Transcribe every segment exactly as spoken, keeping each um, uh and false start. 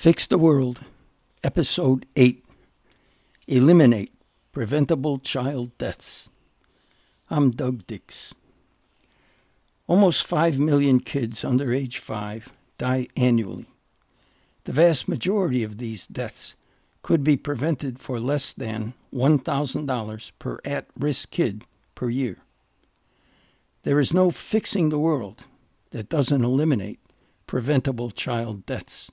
Fix the World, Episode eight, Eliminate Preventable Child Deaths. I'm Doug Dix. Almost five million kids under age five die annually. The vast majority of these deaths could be prevented for less than one thousand dollars per at-risk kid per year. There is no fixing the world that doesn't eliminate preventable child deaths,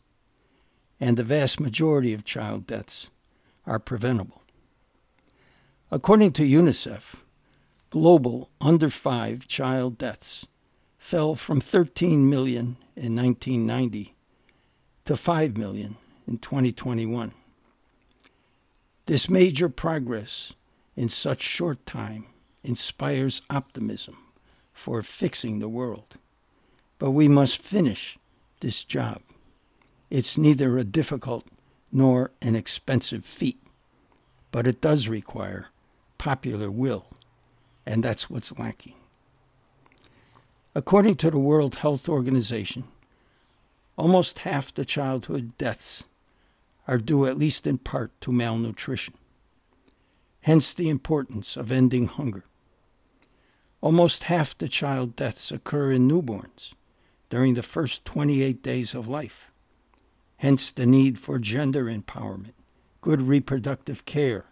and the vast majority of child deaths are preventable. According to UNICEF, global under five child deaths fell from thirteen million in nineteen ninety to five million in twenty twenty-one. This major progress in such short time inspires optimism for fixing the world. But we must finish this job. It's neither a difficult nor an expensive feat, but it does require popular will, and that's what's lacking. According to the World Health Organization, almost half the childhood deaths are due at least in part to malnutrition, hence the importance of ending hunger. Almost half the child deaths occur in newborns during the first twenty-eight days of life, hence the need for gender empowerment, good reproductive care,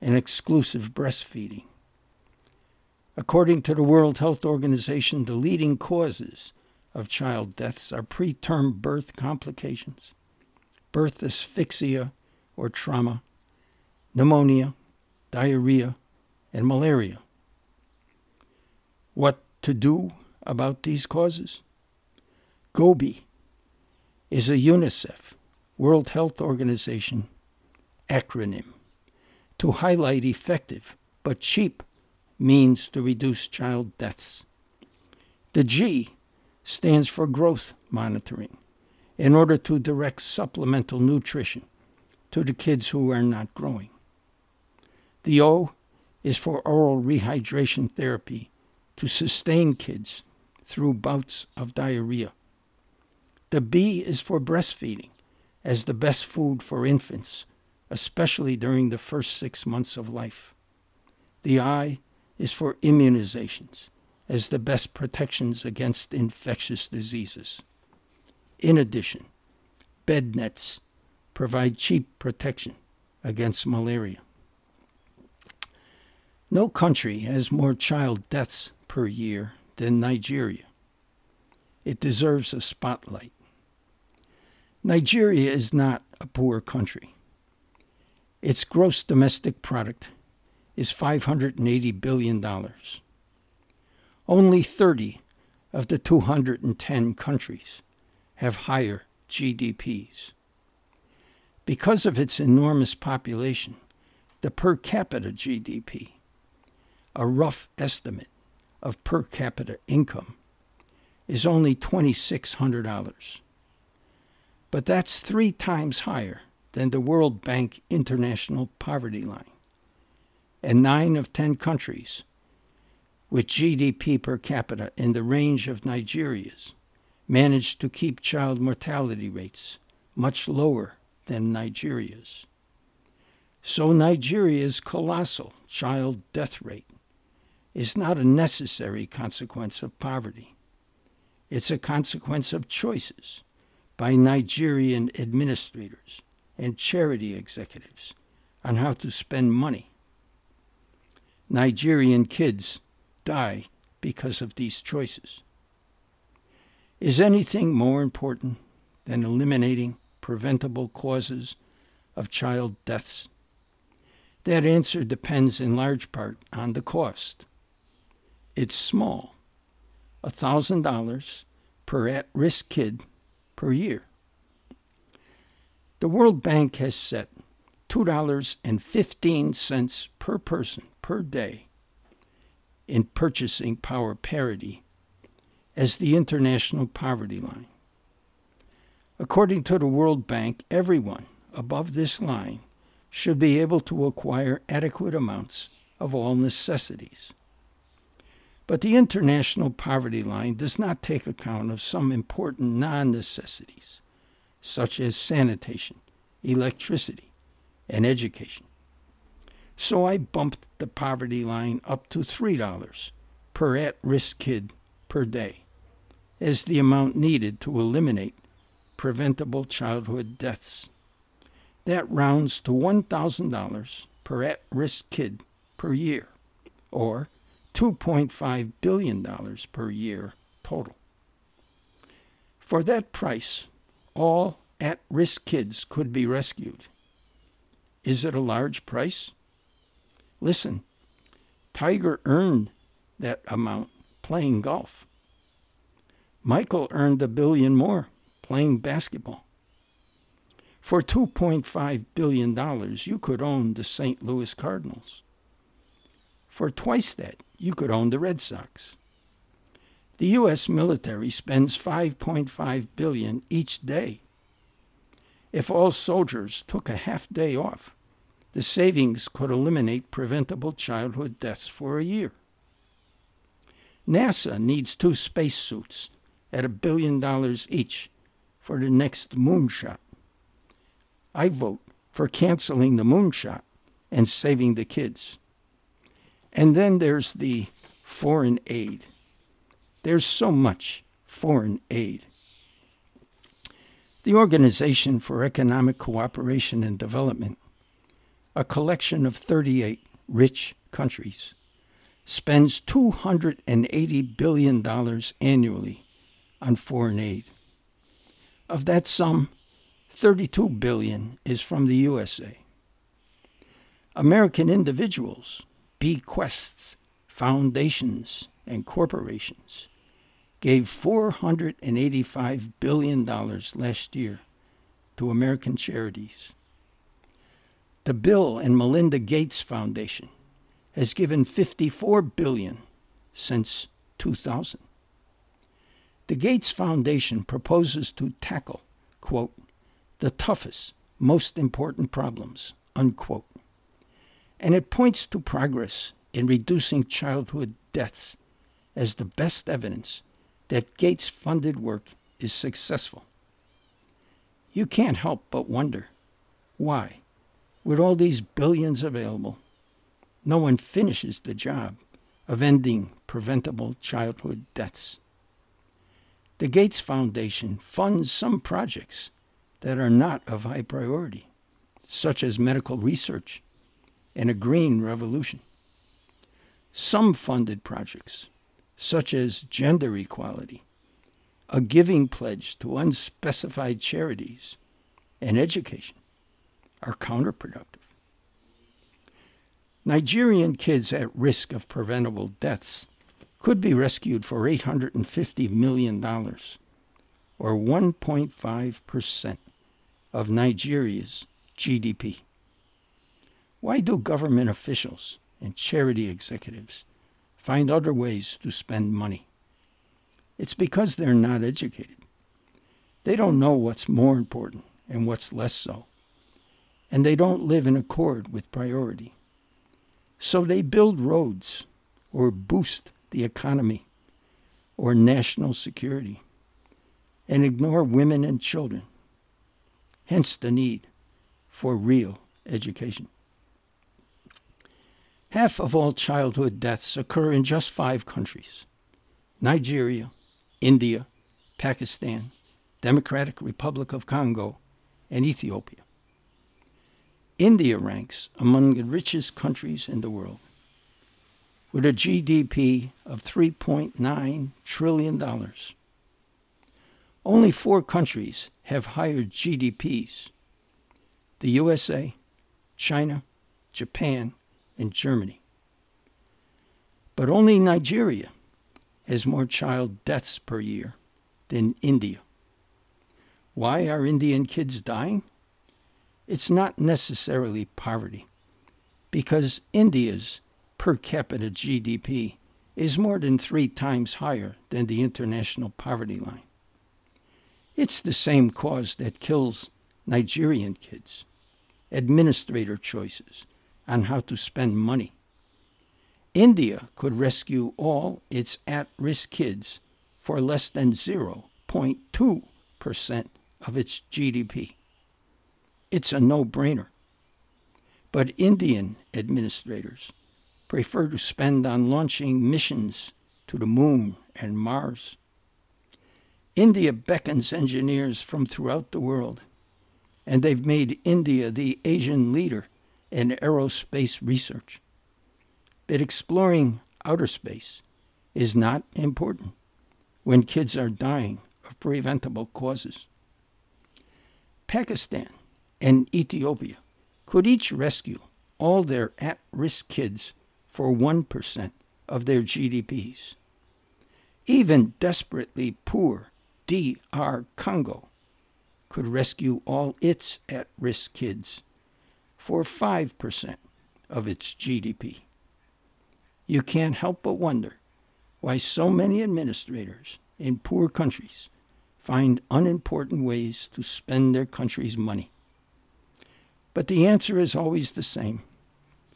and exclusive breastfeeding. According to the World Health Organization, the leading causes of child deaths are preterm birth complications, birth asphyxia or trauma, pneumonia, diarrhea, and malaria. What to do about these causes? GOBI is a UNICEF, World Health Organization, acronym to highlight effective but cheap means to reduce child deaths. The G stands for growth monitoring, in order to direct supplemental nutrition to the kids who are not growing. The O is for oral rehydration therapy to sustain kids through bouts of diarrhea. The B is for breastfeeding as the best food for infants, especially during the first six months of life. The I is for immunizations as the best protections against infectious diseases. In addition, bed nets provide cheap protection against malaria. No country has more child deaths per year than Nigeria. It deserves a spotlight. Nigeria is not a poor country. Its gross domestic product is five hundred eighty billion dollars. Only thirty of the two hundred ten countries have higher G D Ps. Because of its enormous population, the per capita G D P, a rough estimate of per capita income, is only two thousand six hundred dollars. But that's three times higher than the World Bank International Poverty Line. And nine of ten countries with G D P per capita in the range of Nigeria's managed to keep child mortality rates much lower than Nigeria's. So Nigeria's colossal child death rate is not a necessary consequence of poverty. It's a consequence of choices by Nigerian administrators and charity executives on how to spend money. Nigerian kids die because of these choices. Is anything more important than eliminating preventable causes of child deaths? That answer depends in large part on the cost. It's small, one thousand dollars per at-risk kid per year. The World Bank has set two dollars and fifteen cents per person per day in purchasing power parity as the international poverty line. According to the World Bank, everyone above this line should be able to acquire adequate amounts of all necessities. But the international poverty line does not take account of some important non-necessities, such as sanitation, electricity, and education. So I bumped the poverty line up to three dollars per at-risk kid per day as the amount needed to eliminate preventable childhood deaths. That rounds to one thousand dollars per at-risk kid per year, or two point five billion dollars per year total. For that price, all at-risk kids could be rescued. Is it a large price? Listen, Tiger earned that amount playing golf. Michael earned a billion more playing basketball. For two point five billion dollars, you could own the Saint Louis Cardinals. For twice that, you could own the Red Sox. The U S military spends five point five billion dollars each day. If all soldiers took a half day off, the savings could eliminate preventable childhood deaths for a year. NASA needs two spacesuits at a billion dollars each for the next moonshot. I vote for canceling the moonshot and saving the kids. And then there's the foreign aid. There's so much foreign aid. The Organization for Economic Cooperation and Development, a collection of thirty-eight rich countries, spends two hundred eighty billion dollars annually on foreign aid. Of that sum, thirty-two billion dollars is from the U S A. American individuals, bequests, foundations, and corporations gave four hundred eighty-five billion dollars last year to American charities. The Bill and Melinda Gates Foundation has given fifty-four billion dollars since two thousand. The Gates Foundation proposes to tackle, quote, the toughest, most important problems, unquote. And it points to progress in reducing childhood deaths as the best evidence that Gates-funded work is successful. You can't help but wonder why, with all these billions available, no one finishes the job of ending preventable childhood deaths. The Gates Foundation funds some projects that are not of high priority, such as medical research and a green revolution. Some funded projects, such as gender equality, a giving pledge to unspecified charities, and education, are counterproductive. Nigerian kids at risk of preventable deaths could be rescued for eight hundred fifty million dollars, or one point five percent of Nigeria's G D P. Why do government officials and charity executives find other ways to spend money? It's because they're not educated. They don't know what's more important and what's less so, and they don't live in accord with priority. So they build roads or boost the economy or national security and ignore women and children, hence the need for real education. Half of all childhood deaths occur in just five countries: Nigeria, India, Pakistan, Democratic Republic of Congo, and Ethiopia. India ranks among the richest countries in the world, with a G D P of three point nine trillion dollars. Only four countries have higher G D Ps: the U S A, China, Japan, and Germany. But only Nigeria has more child deaths per year than India. Why are Indian kids dying? It's not necessarily poverty, because India's per capita G D P is more than three times higher than the international poverty line. It's the same cause that kills Nigerian kids: administrator choices on how to spend money. India could rescue all its at-risk kids for less than zero point two percent of its G D P. It's a no-brainer. But Indian administrators prefer to spend on launching missions to the moon and Mars. India beckons engineers from throughout the world, and they've made India the Asian leader in aerospace research. But exploring outer space is not important when kids are dying of preventable causes. Pakistan and Ethiopia could each rescue all their at-risk kids for one percent of their G D Ps. Even desperately poor D R Congo could rescue all its at-risk kids for five percent of its G D P. You can't help but wonder why so many administrators in poor countries find unimportant ways to spend their country's money. But the answer is always the same: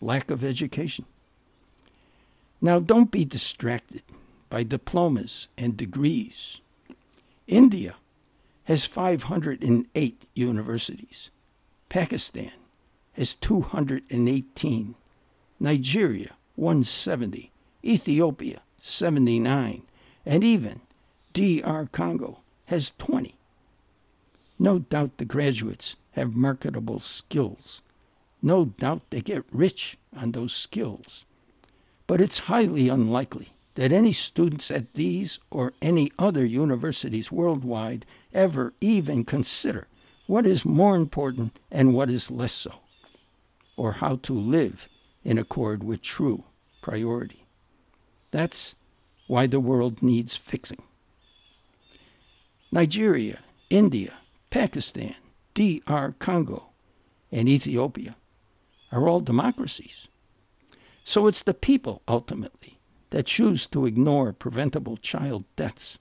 lack of education. Now, don't be distracted by diplomas and degrees. India has five hundred eight universities. Pakistan has two hundred eighteen. Nigeria, one hundred seventy. Ethiopia, seventy-nine. And even D R Congo has twenty. No doubt the graduates have marketable skills. No doubt they get rich on those skills. But it's highly unlikely that any students at these or any other universities worldwide ever even consider what is more important and what is less so, or how to live in accord with true priority. That's why the world needs fixing. Nigeria, India, Pakistan, D R Congo, and Ethiopia are all democracies. So it's the people, ultimately, that choose to ignore preventable child deaths.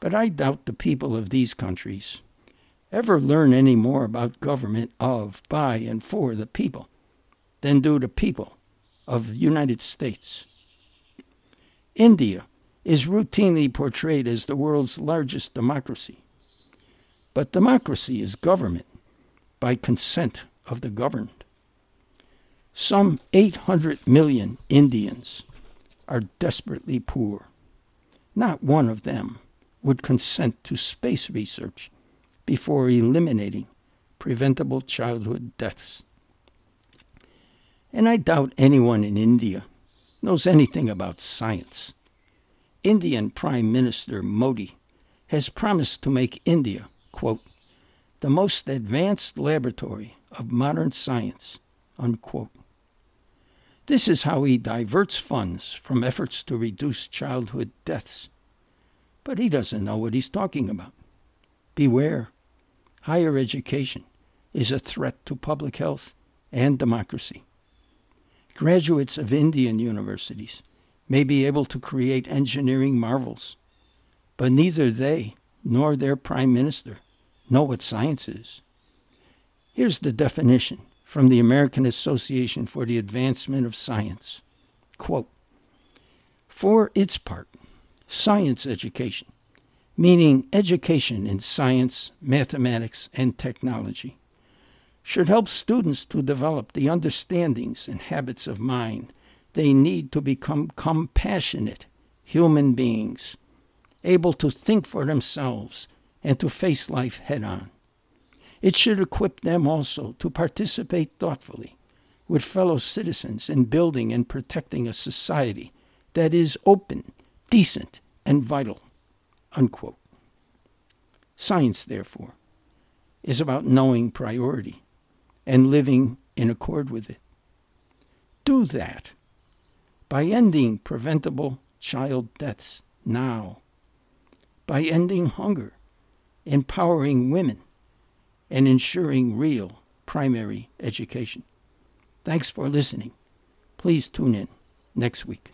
But I doubt the people of these countries ever learn any more about government of, by, and for the people than do the people of the United States. India is routinely portrayed as the world's largest democracy. But democracy is government by consent of the governed. Some eight hundred million Indians are desperately poor. Not one of them would consent to space research before eliminating preventable childhood deaths. And I doubt anyone in India knows anything about science. Indian Prime Minister Modi has promised to make India, quote, the most advanced laboratory of modern science, unquote. This is how he diverts funds from efforts to reduce childhood deaths. But he doesn't know what he's talking about. Beware. Higher education is a threat to public health and democracy. Graduates of Indian universities may be able to create engineering marvels, but neither they nor their prime minister know what science is. Here's the definition from the American Association for the Advancement of Science. Quote, for its part, science education, meaning education in science, mathematics, and technology, should help students to develop the understandings and habits of mind they need to become compassionate human beings, able to think for themselves and to face life head-on. It should equip them also to participate thoughtfully with fellow citizens in building and protecting a society that is open, decent, and vital, unquote. Science, therefore, is about knowing priority and living in accord with it. Do that by ending preventable child deaths now, by ending hunger, empowering women, and ensuring real primary education. Thanks for listening. Please tune in next week.